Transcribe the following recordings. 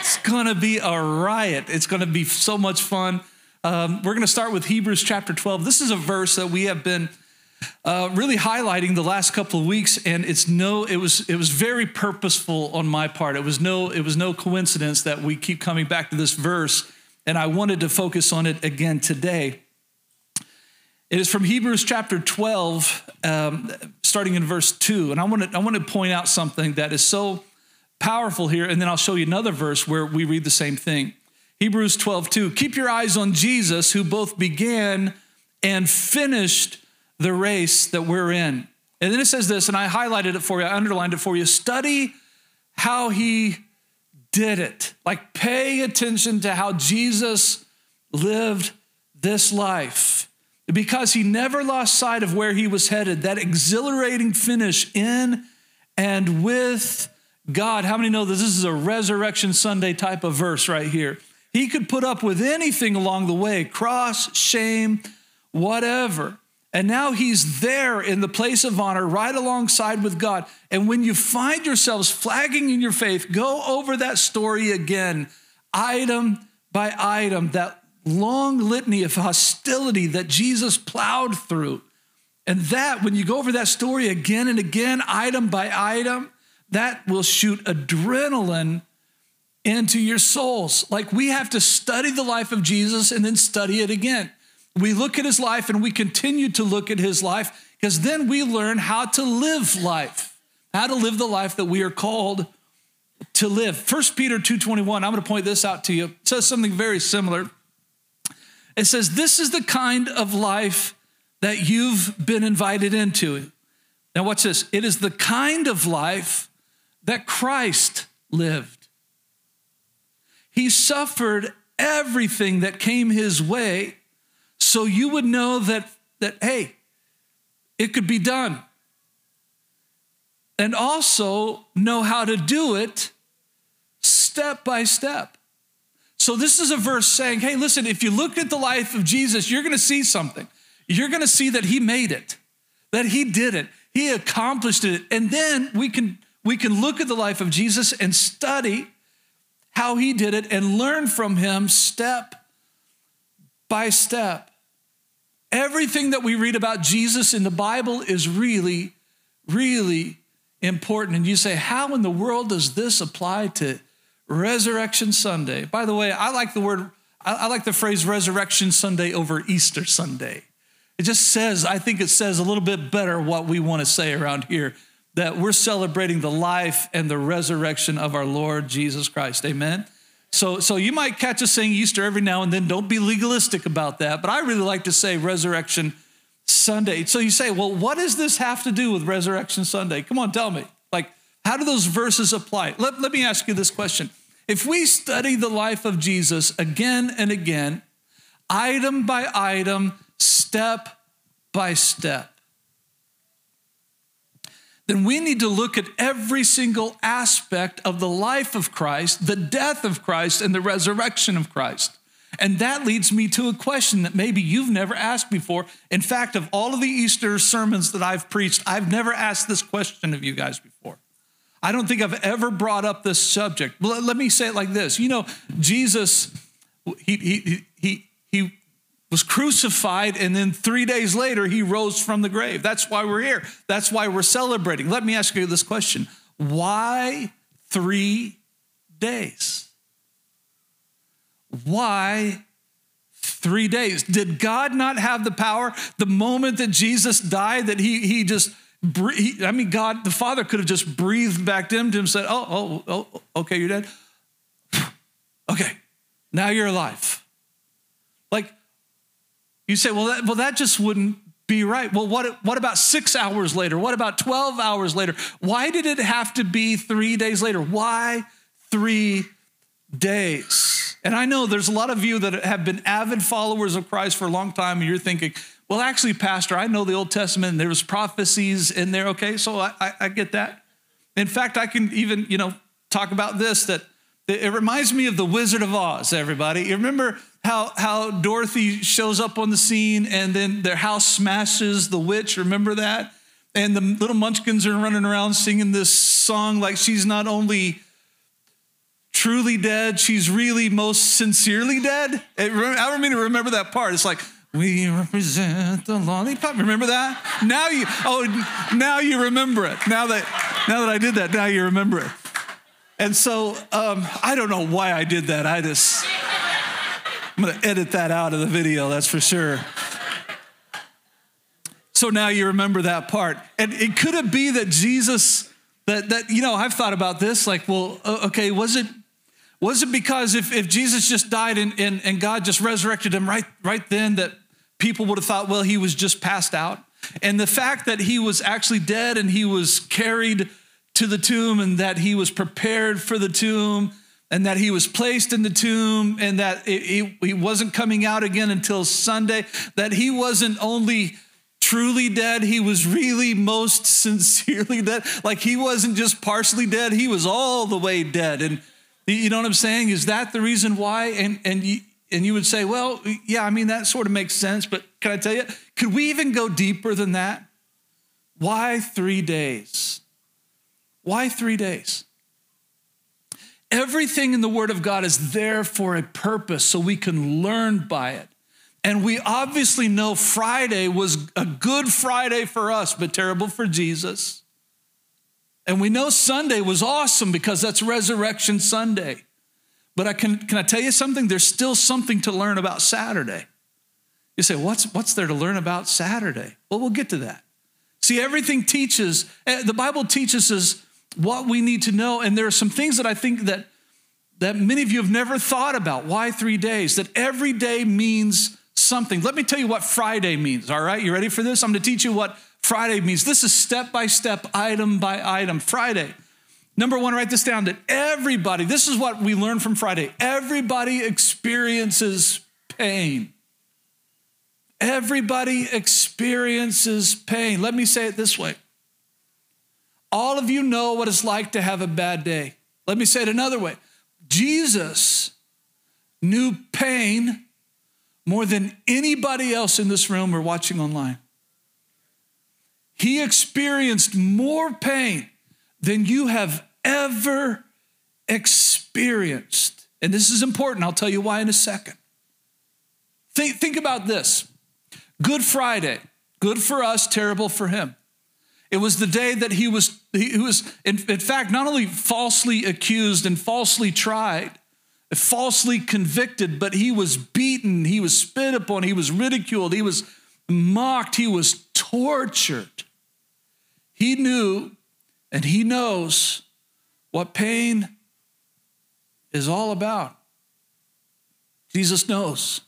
It's going to be a riot. It's going to be so much fun. We're going to start with Hebrews chapter 12. This is a verse that we have been really highlighting the last couple of weeks, and it was very purposeful on my part. It was no coincidence that we keep coming back to this verse, and I wanted to focus on it again today. It is from Hebrews chapter 12, starting in verse 2, and I want to point out something that is so powerful here, and then I'll show you another verse where we read the same thing. Hebrews 12:2. Keep your eyes on Jesus, who both began and finished the race that we're in. And then it says this, and I highlighted it for you, I underlined it for you. Study how he did it. Like, pay attention to how Jesus lived this life, because he never lost sight of where he was headed, that exhilarating finish in and with God. How many know that this is a Resurrection Sunday type of verse right here? He could put up with anything along the way, cross, shame, whatever. And now he's there in the place of honor, right alongside with God. And when you find yourselves flagging in your faith, go over that story again, item by item, that long litany of hostility that Jesus plowed through. And that, when you go over that story again and again, item by item, that will shoot adrenaline into your souls. Like, we have to study the life of Jesus and then study it again. We look at his life and we continue to look at his life, because then we learn how to live life, how to live the life that we are called to live. 1 Peter 2:21, I'm going to point this out to you. It says something very similar. It says, this is the kind of life that you've been invited into. Now watch this. It is the kind of life that Christ lived. He suffered everything that came his way, so you would know that, hey, it could be done. And also know how to do it step by step. So this is a verse saying, hey, listen, if you look at the life of Jesus, you're going to see something. You're going to see that he made it, that he did it, he accomplished it. And then we can look at the life of Jesus and study how he did it and learn from him step by step. Everything that we read about Jesus in the Bible is really, really important. And you say, how in the world does this apply to Resurrection Sunday? By the way, I like the phrase Resurrection Sunday over Easter Sunday. It just says, I think it says a little bit better what we want to say around here, that we're celebrating the life and the resurrection of our Lord Jesus Christ. Amen? So you might catch us saying Easter every now and then. Don't be legalistic about that. But I really like to say Resurrection Sunday. So you say, well, what does this have to do with Resurrection Sunday? Come on, tell me. Like, how do those verses apply? Let me ask you this question. If we study the life of Jesus again and again, item by item, step by step, then we need to look at every single aspect of the life of Christ, the death of Christ, and the resurrection of Christ. And that leads me to a question that maybe you've never asked before. In fact, of all of the Easter sermons that I've preached, I've never asked this question of you guys before. I don't think I've ever brought up this subject. Let me say it like this. You know, Jesus, he was crucified, and then 3 days later, he rose from the grave. That's why we're here. That's why we're celebrating. Let me ask you this question. Why 3 days? Why 3 days? Did God not have the power the moment that Jesus died, that God, the Father, could have just breathed back into him and said, okay, you're dead. Okay, now you're alive. Like, you say, well, that just wouldn't be right. Well, what about 6 hours later? What about 12 hours later? Why did it have to be 3 days later? Why 3 days? And I know there's a lot of you that have been avid followers of Christ for a long time, and you're thinking, well, actually, Pastor, I know the Old Testament, and there was prophecies in there, okay? So I get that. In fact, I can even, talk about this, that it reminds me of the Wizard of Oz, everybody. You remember how Dorothy shows up on the scene, and then their house smashes the witch, remember that? And the little munchkins are running around singing this song like she's not only truly dead, she's really most sincerely dead. I don't mean to remember that part. It's like, we represent the lollipop. Remember that? Now you remember it. Now that I did that, now you remember it. And so I don't know why I did that. I'm going to edit that out of the video, that's for sure. So now you remember that part. And it could it be that Jesus, that I've thought about this, like, well, okay, was it because if Jesus just died and God just resurrected him right then, that people would have thought, well, he was just passed out? And the fact that he was actually dead and he was carried to the tomb and that he was prepared for the tomb and that he was placed in the tomb and that he wasn't coming out again until Sunday, that he wasn't only truly dead, he was really most sincerely dead. Like he wasn't just partially dead, he was all the way dead. And you know what I'm saying? Is that the reason why? And you would say, well, yeah, I mean, that sort of makes sense. But can I tell you, could we even go deeper than that? Why 3 days? Why 3 days? Everything in the Word of God is there for a purpose so we can learn by it. And we obviously know Friday was a good Friday for us, but terrible for Jesus. And we know Sunday was awesome because that's Resurrection Sunday. But can I tell you something? There's still something to learn about Saturday. You say, what's there to learn about Saturday? Well, we'll get to that. See, everything teaches, the Bible teaches us what we need to know. And there are some things that I think that many of you have never thought about. Why 3 days? That every day means something. Let me tell you what Friday means, all right? You ready for this? I'm going to teach you what Friday means. This is step by step, item by item. Friday, number one, write this down, that everybody, this is what we learned from Friday. Everybody experiences pain. Everybody experiences pain. Let me say it this way. All of you know what it's like to have a bad day. Let me say it another way. Jesus knew pain more than anybody else in this room or watching online. He experienced more pain than you have ever experienced. And this is important. I'll tell you why in a second. Think about this. Good Friday, good for us, terrible for him. It was the day that he was, in fact, not only falsely accused and falsely tried, falsely convicted, but he was beaten, he was spit upon, he was ridiculed, he was mocked, he was tortured. He knew and he knows what pain is all about. Jesus knows.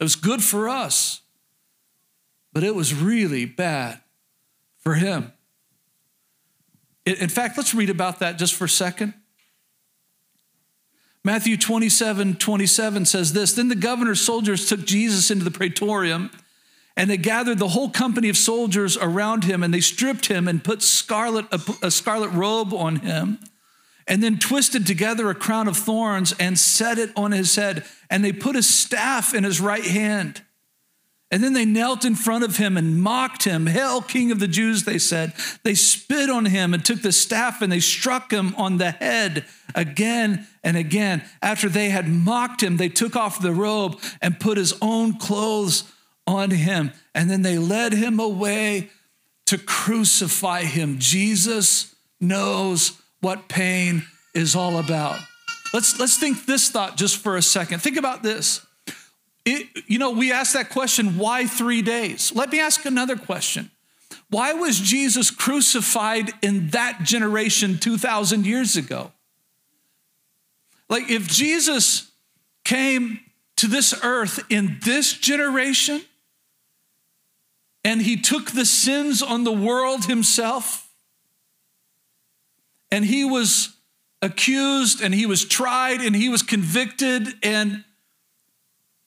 It was good for us, but it was really bad for him. In fact, let's read about that just for a second. Matthew 27:27 says this, "Then the governor's soldiers took Jesus into the praetorium, and they gathered the whole company of soldiers around him, and they stripped him and put a scarlet robe on him, and then twisted together a crown of thorns and set it on his head. And they put a staff in his right hand. And then they knelt in front of him and mocked him. 'Hail, King of the Jews,' they said. They spit on him and took the staff and they struck him on the head again and again. After they had mocked him, they took off the robe and put his own clothes on him. And then they led him away to crucify him." Jesus knows what pain is all about. Let's think this thought just for a second. Think about this. We asked that question, why 3 days? Let me ask another question. Why was Jesus crucified in that generation 2,000 years ago? Like if Jesus came to this earth in this generation and he took the sins on the world himself, and he was accused and he was tried and he was convicted,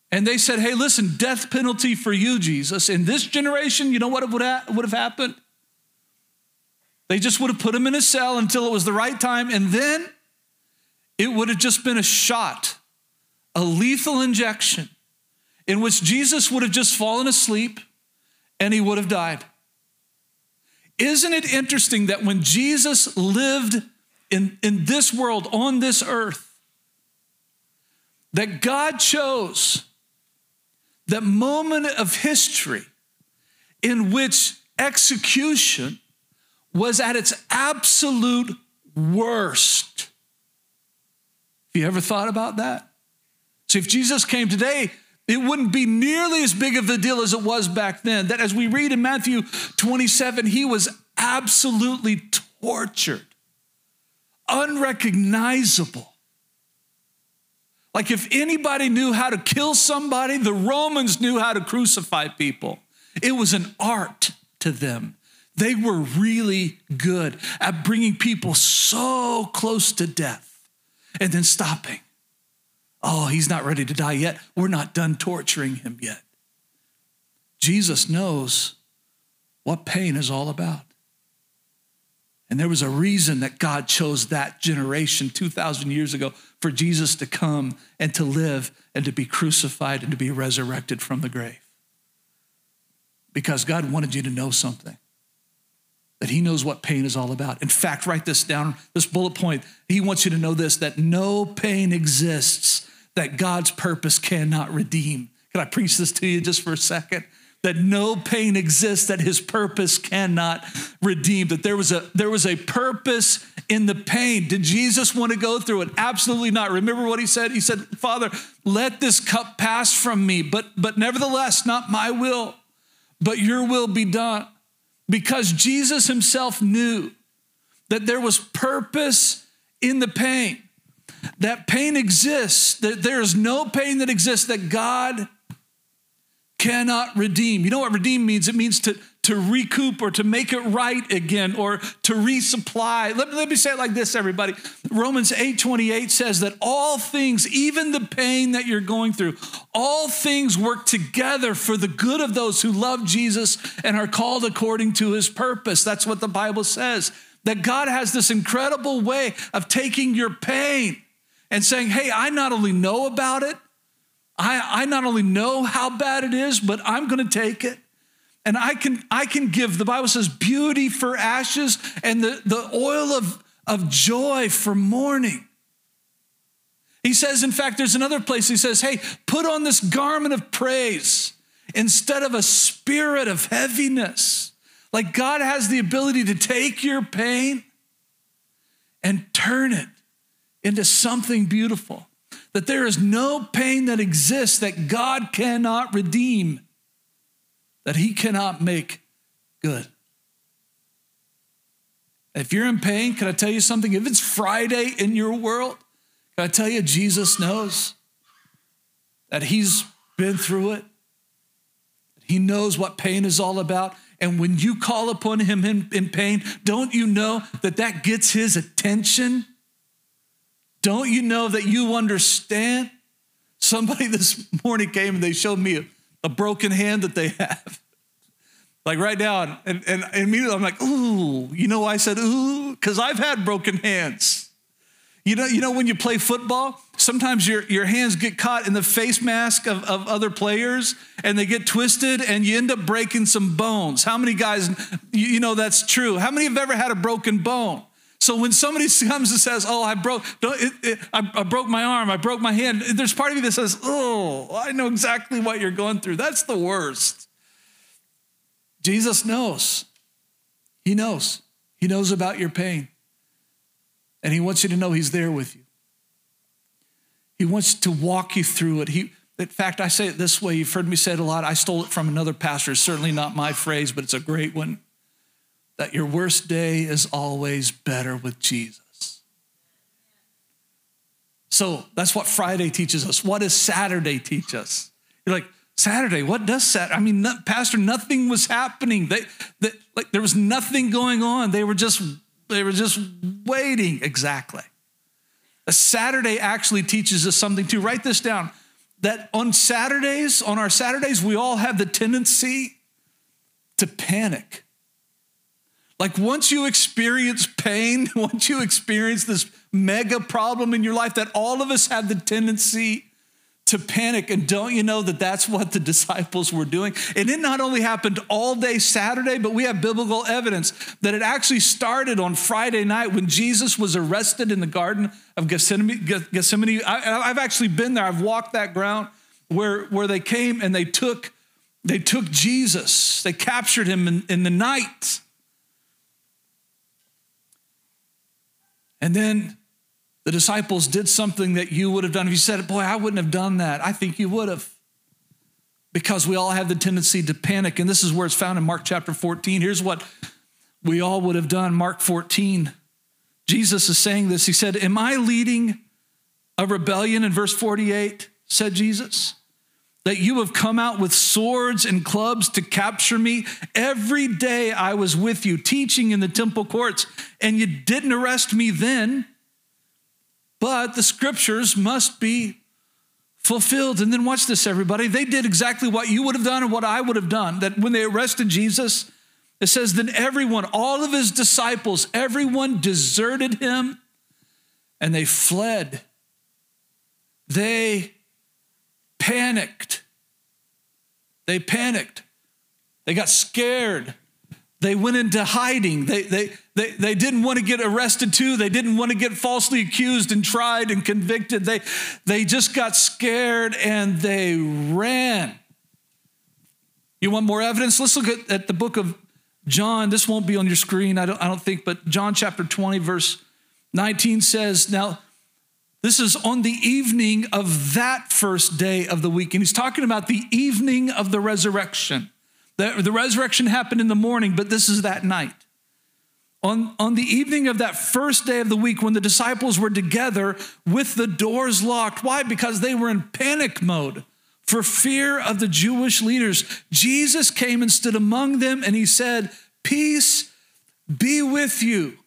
and they said, hey, listen, death penalty for you, Jesus. In this generation, you know what would have happened? They just would have put him in a cell until it was the right time, and then it would have just been a shot, a lethal injection in which Jesus would have just fallen asleep and he would have died. Isn't it interesting that when Jesus lived in this world, on this earth, that God chose that moment of history in which execution was at its absolute worst? Have you ever thought about that? So if Jesus came today, it wouldn't be nearly as big of a deal as it was back then. That, as we read in Matthew 27, he was absolutely tortured, unrecognizable. Like if anybody knew how to kill somebody, the Romans knew how to crucify people. It was an art to them. They were really good at bringing people so close to death and then stopping. Oh, he's not ready to die yet. We're not done torturing him yet. Jesus knows what pain is all about. And there was a reason that God chose that generation 2,000 years ago for Jesus to come and to live and to be crucified and to be resurrected from the grave. Because God wanted you to know something, that he knows what pain is all about. In fact, write this down, this bullet point. He wants you to know this, that no pain exists that God's purpose cannot redeem. Can I preach this to you just for a second? That no pain exists that his purpose cannot redeem, that there was a purpose in the pain. Did Jesus want to go through it? Absolutely not. Remember what he said? He said, Father, let this cup pass from me, but nevertheless, not my will, but your will be done. Because Jesus himself knew that there was purpose in the pain, that pain exists, that there is no pain that exists that God cannot redeem. You know what redeem means? It means to recoup or to make it right again or to resupply. Let me say it like this, everybody. Romans 8:28 says that all things, even the pain that you're going through, all things work together for the good of those who love Jesus and are called according to his purpose. That's what the Bible says, that God has this incredible way of taking your pain and saying, hey, I not only know about it, I not only know how bad it is, but I'm going to take it. And I can give, the Bible says, beauty for ashes and the oil of joy for mourning. He says, in fact, there's another place he says, hey, put on this garment of praise instead of a spirit of heaviness. Like God has the ability to take your pain and turn it into something beautiful. That there is no pain that exists that God cannot redeem, that he cannot make good. If you're in pain, can I tell you something? If it's Friday in your world, can I tell you Jesus knows that he's been through it. He knows what pain is all about. And when you call upon him in pain, don't you know that gets his attention? Don't you know that you understand? Somebody this morning came and they showed me a broken hand that they have. Like right now, and immediately I'm like, ooh. You know why I said ooh? Because I've had broken hands. You know when you play football, sometimes your hands get caught in the face mask of other players and they get twisted and you end up breaking some bones. How many guys, you know that's true? How many have ever had a broken bone? So when somebody comes and says, oh, I broke my arm, I broke my hand, there's part of you that says, oh, I know exactly what you're going through. That's the worst. Jesus knows. He knows. He knows about your pain. And he wants you to know he's there with you. He wants to walk you through it. In fact, I say it this way. You've heard me say it a lot. I stole it from another pastor. It's certainly not my phrase, but it's a great one. That your worst day is always better with Jesus. So that's what Friday teaches us. What does Saturday teach us? You're like, Saturday, what does Saturday? I mean, Pastor, nothing was happening. There was nothing going on. They were just waiting. Exactly. A Saturday actually teaches us something too. Write this down, that on our Saturdays, we all have the tendency to panic. Like once you experience pain, once you experience this mega problem in your life, that all of us have the tendency to panic. And don't you know that that's what the disciples were doing? And it not only happened all day Saturday, but we have biblical evidence that it actually started on Friday night when Jesus was arrested in the Garden of Gethsemane. I've actually been there. I've walked that ground where they came and they took Jesus. They captured him in the night. And then the disciples did something that you would have done. If you said, boy, I wouldn't have done that. I think you would have. Because we all have the tendency to panic. And this is where it's found in Mark chapter 14. Here's what we all would have done. Mark 14. Jesus is saying this. He said, am I leading a rebellion? In verse 48, said Jesus, that you have come out with swords and clubs to capture me. Every day I was with you, teaching in the temple courts, and you didn't arrest me then, but the scriptures must be fulfilled. And then watch this, everybody. They did exactly what you would have done and what I would have done, that when they arrested Jesus, it says, then everyone, all of his disciples, everyone deserted him, and they fled. They panicked. They got scared. They went into hiding. They didn't want to get arrested too. They didn't want to get falsely accused and tried and convicted. They just got scared and they ran. You want more evidence? Let's look at the book of John. This won't be on your screen, I don't think, but John chapter 20, verse 19 says, now, this is on the evening of that first day of the week. And he's talking about the evening of the resurrection. The resurrection happened in the morning, but this is that night. On the evening of that first day of the week, when the disciples were together with the doors locked. Why? Because they were in panic mode for fear of the Jewish leaders. Jesus came and stood among them, and he said, peace be with you.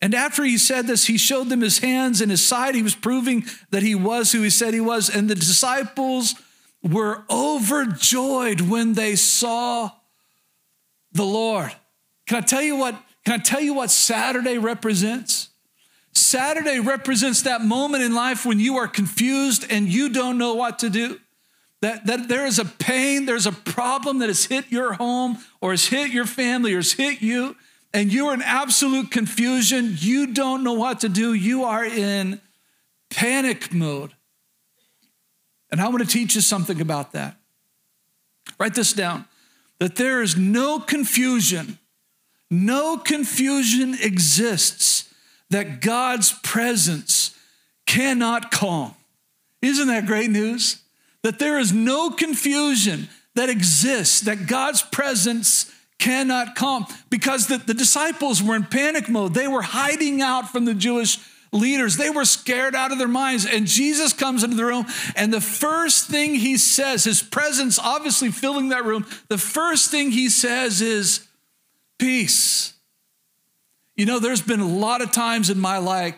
And after he said this, he showed them his hands and his side. He was proving that he was who he said he was. And the disciples were overjoyed when they saw the Lord. Can I tell you what Saturday represents? Saturday represents that moment in life when you are confused and you don't know what to do. That there is a pain, there's a problem that has hit your home or has hit your family or has hit you. And you are in absolute confusion. You don't know what to do. You are in panic mode. And I want to teach you something about that. Write this down, that there is no confusion. No confusion exists that God's presence cannot calm. Isn't that great news? That there is no confusion that exists that God's presence cannot come, because the disciples were in panic mode. They were hiding out from the Jewish leaders. They were scared out of their minds. And Jesus comes into the room, and the first thing he says, his presence obviously filling that room, the first thing he says is, peace. You know, there's been a lot of times in my life,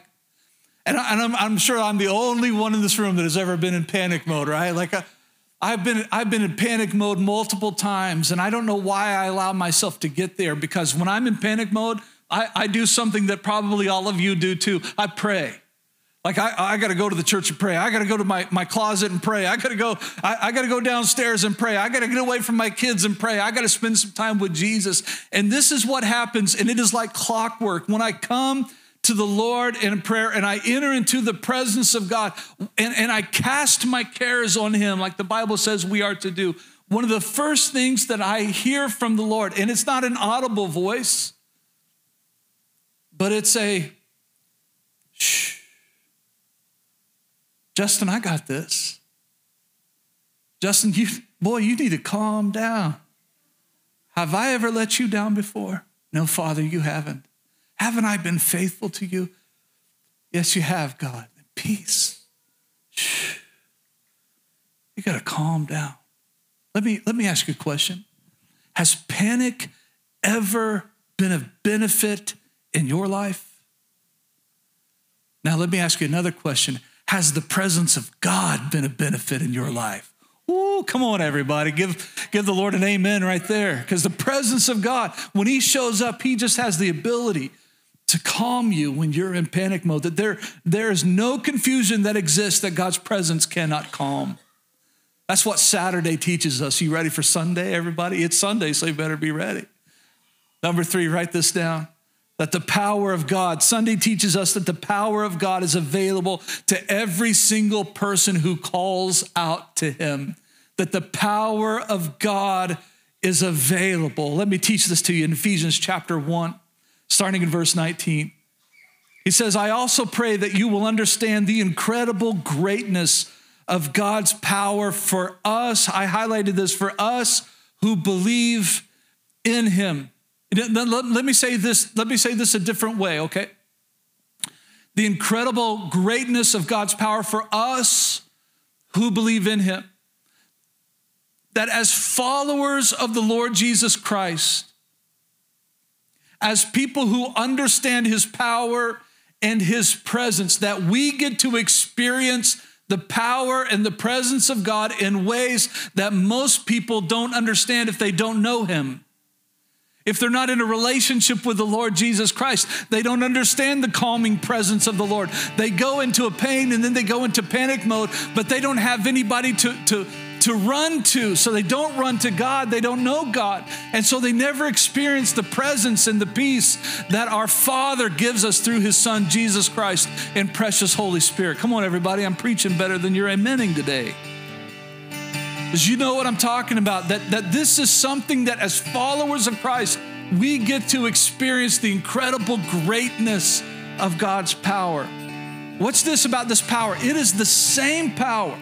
and I'm sure I'm the only one in this room that has ever been in panic mode, right? Like I've been in panic mode multiple times, and I don't know why I allow myself to get there, because when I'm in panic mode, I do something that probably all of you do too. I pray. Like I got to go to the church and pray. I got to go to my closet and pray. I got to go downstairs and pray. I got to get away from my kids and pray. I got to spend some time with Jesus. And this is what happens, and it is like clockwork. When I come to the Lord in prayer, and I enter into the presence of God, and I cast my cares on him, like the Bible says we are to do. One of the first things that I hear from the Lord, and it's not an audible voice, but it's a, shh, Justin, I got this. Justin, you need to calm down. Have I ever let you down before? No, Father, you haven't. Haven't I been faithful to you? Yes, you have, God. Peace. Shh. You got to calm down. Let me ask you a question. Has panic ever been of benefit in your life? Now, let me ask you another question. Has the presence of God been a benefit in your life? Ooh, come on, everybody. Give the Lord an amen right there. Because the presence of God, when he shows up, he just has the ability to calm you when you're in panic mode. That there is no confusion that exists that God's presence cannot calm. That's what Saturday teaches us. You ready for Sunday, everybody? It's Sunday, so you better be ready. Number 3, write this down. That the power of God, Sunday teaches us that the power of God is available to every single person who calls out to him. That the power of God is available. Let me teach this to you in Ephesians chapter 1, starting in verse 19. He says, I also pray that you will understand the incredible greatness of God's power for us. I highlighted this, for us who believe in him. Let me say this a different way, okay? The incredible greatness of God's power for us who believe in him. That as followers of the Lord Jesus Christ, as people who understand his power and his presence, that we get to experience the power and the presence of God in ways that most people don't understand if they don't know him. If they're not in a relationship with the Lord Jesus Christ, they don't understand the calming presence of the Lord. They go into a pain and then they go into panic mode, but they don't have anybody to run to. So they don't run to God. They don't know God. And so they never experience the presence and the peace that our Father gives us through his Son, Jesus Christ, and precious Holy Spirit. Come on, everybody. I'm preaching better than you're amening today. Because you know what I'm talking about, that this is something that as followers of Christ, we get to experience the incredible greatness of God's power. What's this about this power? It is the same power.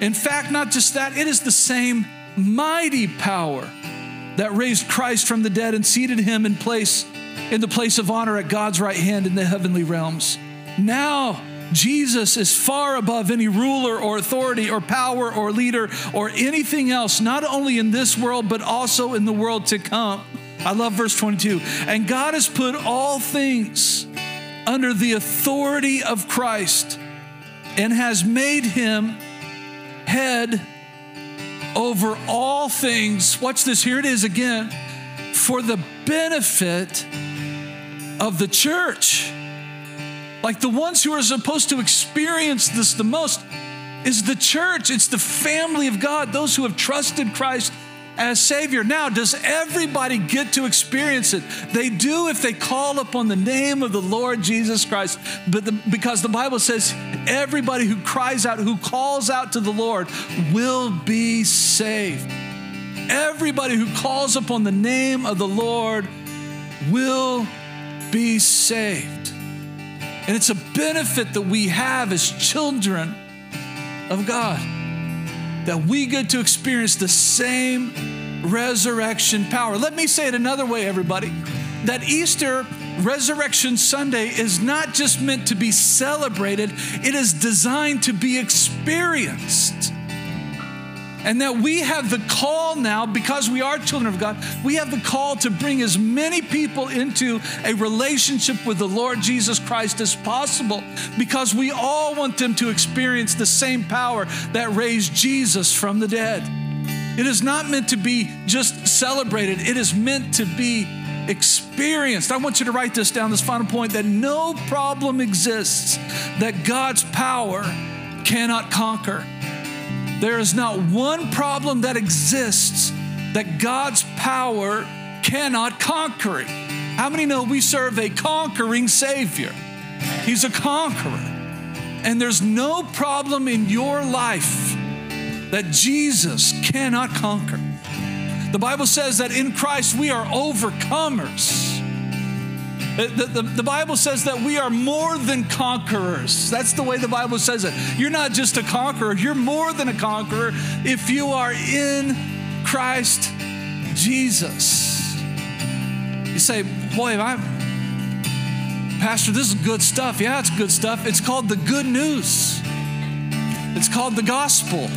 In fact, not just that, it is the same mighty power that raised Christ from the dead and seated him in the place of honor at God's right hand in the heavenly realms. Now, Jesus is far above any ruler or authority or power or leader or anything else, not only in this world, but also in the world to come. I love verse 22. And God has put all things under the authority of Christ and has made him head over all things. Watch this. Here it is again. For the benefit of the church. Like the ones who are supposed to experience this the most is the church. It's the family of God, those who have trusted Christ as Savior. Now, does everybody get to experience it? They do if they call upon the name of the Lord Jesus Christ, because the Bible says everybody who cries out, who calls out to the Lord will be saved. Everybody who calls upon the name of the Lord will be saved. And it's a benefit that we have as children of God, that we get to experience the same resurrection power. Let me say it another way, everybody, that Easter, Resurrection Sunday, is not just meant to be celebrated. It is designed to be experienced. And that we have the call now, because we are children of God, we have the call to bring as many people into a relationship with the Lord Jesus Christ as possible, because we all want them to experience the same power that raised Jesus from the dead. It is not meant to be just celebrated. It is meant to be experienced. I want you to write this down, this final point, that no problem exists that God's power cannot conquer. There is not one problem that exists that God's power cannot conquer. How many know we serve a conquering Savior? He's a conqueror. And there's no problem in your life that Jesus cannot conquer. The Bible says that in Christ we are overcomers. The Bible says that we are more than conquerors. That's the way the Bible says it. You're not just a conqueror. You're more than a conqueror if you are in Christ Jesus. You say, boy, Pastor, this is good stuff. Yeah, it's good stuff. It's called the good news. It's called the gospel.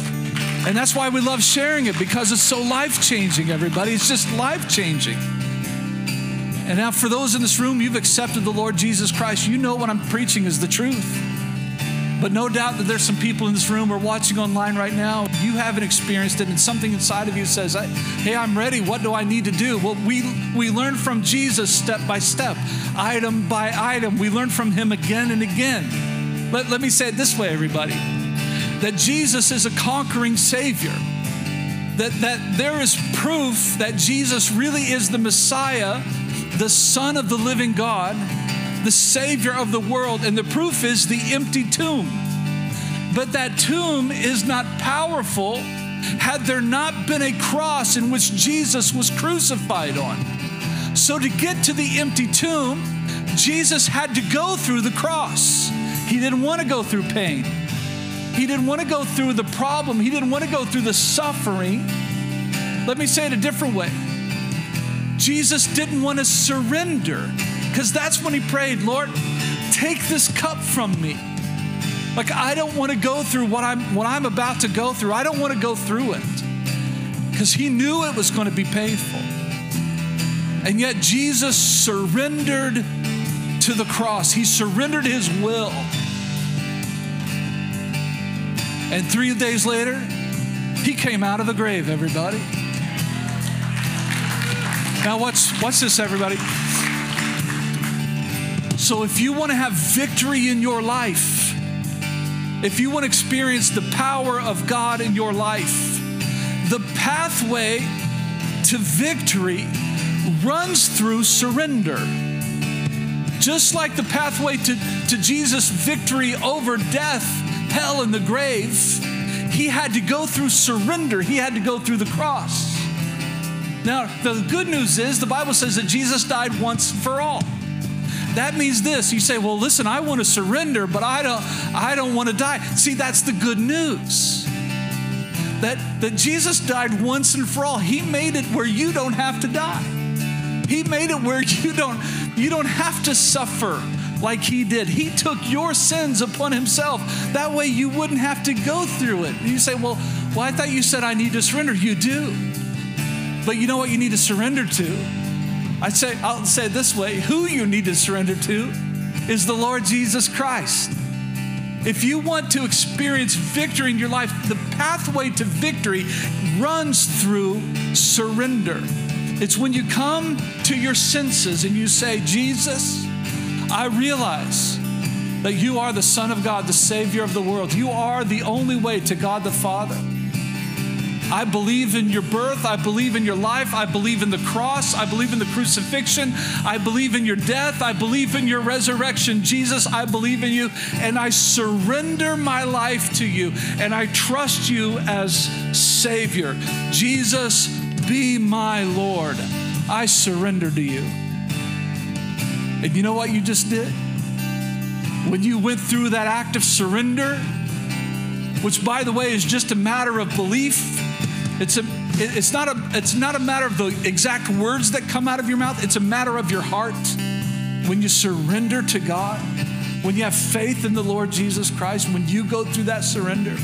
And that's why we love sharing it, because it's so life-changing, everybody. It's just life-changing. And now for those in this room, you've accepted the Lord Jesus Christ. You know what I'm preaching is the truth. But no doubt that there's some people in this room or watching online right now, you haven't experienced it, and something inside of you says, hey, I'm ready. What do I need to do? Well, we learn from Jesus step by step, item by item. We learn from him again and again. Let me say it this way, everybody, that Jesus is a conquering Savior, that there is proof that Jesus really is the Messiah, the Son of the living God, the Savior of the world, and the proof is the empty tomb. But that tomb is not powerful had there not been a cross in which Jesus was crucified on. So to get to the empty tomb, Jesus had to go through the cross. He didn't want to go through pain. He didn't want to go through the problem. He didn't want to go through the suffering. Let me say it a different way. Jesus didn't want to surrender, because that's when he prayed, Lord, take this cup from me. Like, I don't want to go through what I'm about to go through. I don't want to go through it, because he knew it was going to be painful. And yet Jesus surrendered to the cross. He surrendered his will. And 3 days later, he came out of the grave, everybody. Now watch this, everybody. So if you want to have victory in your life, if you want to experience the power of God in your life, the pathway to victory runs through surrender. Just like the pathway to Jesus' victory over death, hell, and the grave, he had to go through surrender. He had to go through the cross. Now, the good news is the Bible says that Jesus died once for all. That means this. You say, well, listen, I want to surrender, but I don't want to die. See, that's the good news. That Jesus died once and for all. He made it where you don't have to die. He made it where you don't have to suffer like he did. He took your sins upon himself. That way you wouldn't have to go through it. And you say, well, I thought you said I need to surrender. You do. But you know what you need to surrender to? I'll say it this way, who you need to surrender to is the Lord Jesus Christ. If you want to experience victory in your life, the pathway to victory runs through surrender. It's when you come to your senses and you say, Jesus, I realize that you are the Son of God, the Savior of the world. You are the only way to God the Father. I believe in your birth. I believe in your life. I believe in the cross. I believe in the crucifixion. I believe in your death. I believe in your resurrection. Jesus, I believe in you, and I surrender my life to you, and I trust you as Savior. Jesus, be my Lord. I surrender to you. And you know what you just did? When you went through that act of surrender, which, by the way, is just a matter of belief, It's not a matter of the exact words that come out of your mouth. It's a matter of your heart. When you surrender to God, when you have faith in the Lord Jesus Christ, when you go through that surrender,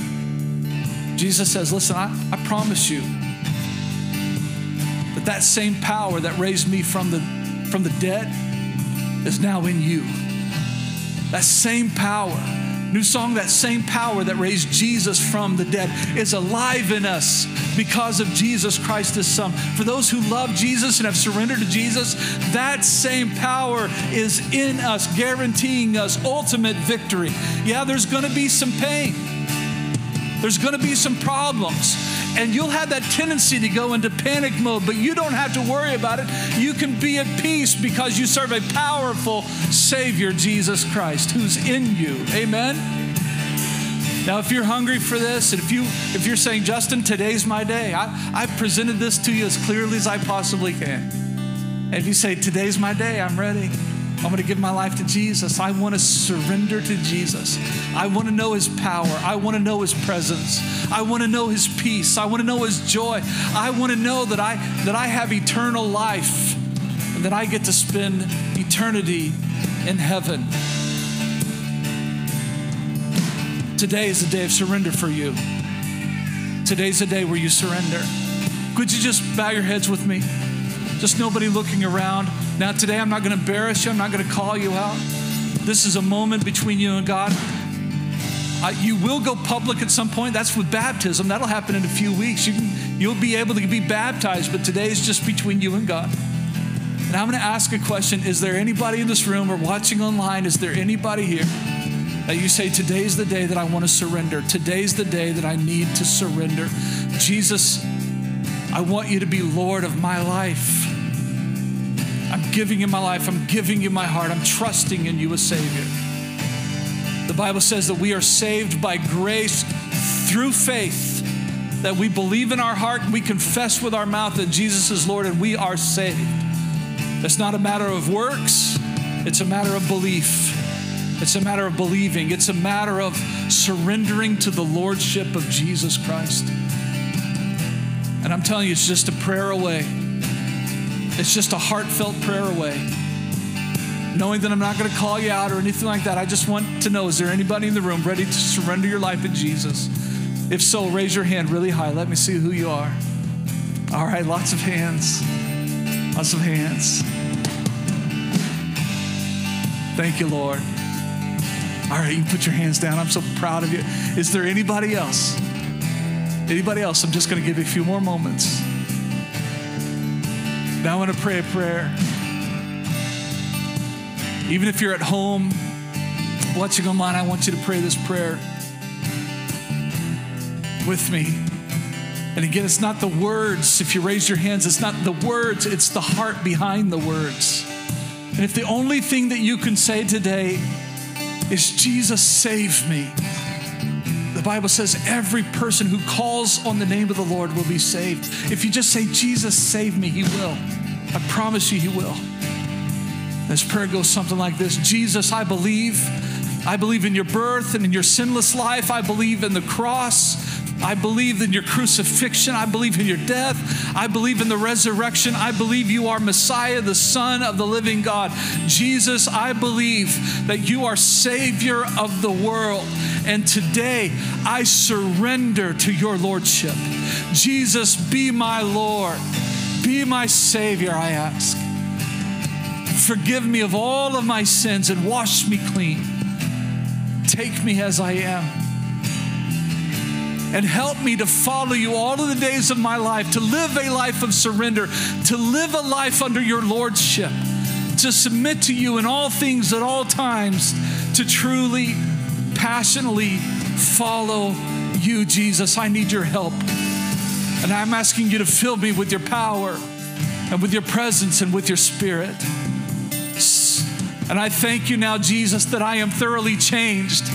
Jesus says, listen, I promise you that same power that raised me from the dead is now in you. That same power. New song, that same power that raised Jesus from the dead is alive in us because of Jesus Christ his Son. For those who love Jesus and have surrendered to Jesus, that same power is in us, guaranteeing us ultimate victory. Yeah, there's going to be some pain. There's going to be some problems. And you'll have that tendency to go into panic mode, but you don't have to worry about it. You can be at peace because you serve a powerful Savior, Jesus Christ, who's in you. Amen? Now, if you're hungry for this, and if you're saying, Justin, today's my day, I've presented this to you as clearly as I possibly can. And if you say, today's my day, I'm ready. I'm going to give my life to Jesus. I want to surrender to Jesus. I want to know his power. I want to know his presence. I want to know his peace. I want to know his joy. I want to know that I have eternal life and that I get to spend eternity in heaven. Today is a day of surrender for you. Today's a day where you surrender. Could you just bow your heads with me? Just nobody looking around. Now today I'm not going to embarrass you. I'm not going to call you out. This is a moment between you and God. You will go public at some point. That's with baptism. That'll happen in a few weeks. You'll be able to be baptized, but today is just between you and God. And I'm going to ask a question. Is there anybody in this room or watching online? Is there anybody here that you say, today's the day that I want to surrender. Today's the day that I need to surrender. Jesus, I want you to be Lord of my life. I'm giving you my life. I'm giving you my heart. I'm trusting in you as Savior. The Bible says that we are saved by grace through faith, that we believe in our heart and we confess with our mouth that Jesus is Lord and we are saved. It's not a matter of works. It's a matter of belief. It's a matter of believing. It's a matter of surrendering to the Lordship of Jesus Christ. And I'm telling you, it's just a prayer away. It's just a heartfelt prayer away. Knowing that I'm not going to call you out or anything like that, I just want to know, is there anybody in the room ready to surrender your life to Jesus? If so, raise your hand really high. Let me see who you are. All right, lots of hands. Lots of hands. Thank you, Lord. All right, you can put your hands down. I'm so proud of you. Is there anybody else? Anybody else? I'm just going to give you a few more moments. Now I want to pray a prayer. Even if you're at home, watching online, I want you to pray this prayer with me. And again, it's not the words. If you raise your hands, it's not the words. It's the heart behind the words. And if the only thing that you can say today is, Jesus, save me. The Bible says every person who calls on the name of the Lord will be saved. If you just say, Jesus, save me, he will. I promise you, he will. This prayer goes something like this. Jesus, I believe. I believe in your birth and in your sinless life. I believe in the cross. I believe in your crucifixion. I believe in your death. I believe in the resurrection. I believe you are Messiah, the Son of the living God. Jesus, I believe that you are Savior of the world. And today, I surrender to your Lordship. Jesus, be my Lord. Be my Savior, I ask. Forgive me of all of my sins and wash me clean. Take me as I am. And help me to follow you all of the days of my life, to live a life of surrender, to live a life under your lordship, to submit to you in all things at all times, to truly, passionately follow you, Jesus. I need your help. And I'm asking you to fill me with your power and with your presence and with your spirit. And I thank you now, Jesus, that I am thoroughly changed.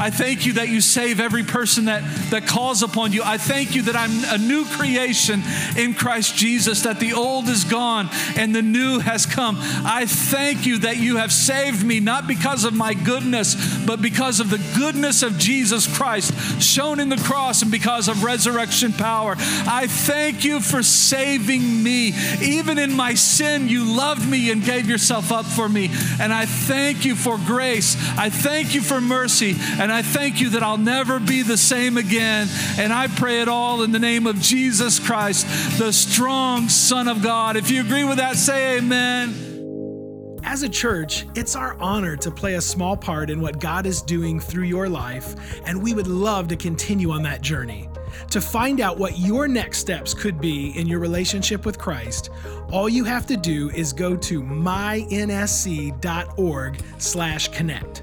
I thank you that you save every person that calls upon you. I thank you that I'm a new creation in Christ Jesus, that the old is gone and the new has come. I thank you that you have saved me, not because of my goodness, but because of the goodness of Jesus Christ shown in the cross and because of resurrection power. I thank you for saving me. Even in my sin, you loved me and gave yourself up for me. And I thank you for grace. I thank you for mercy. And I thank you that I'll never be the same again. And I pray it all in the name of Jesus Christ, the strong Son of God. If you agree with that, say amen. As a church, it's our honor to play a small part in what God is doing through your life, and we would love to continue on that journey. To find out what your next steps could be in your relationship with Christ, all you have to do is go to mynsc.org/connect.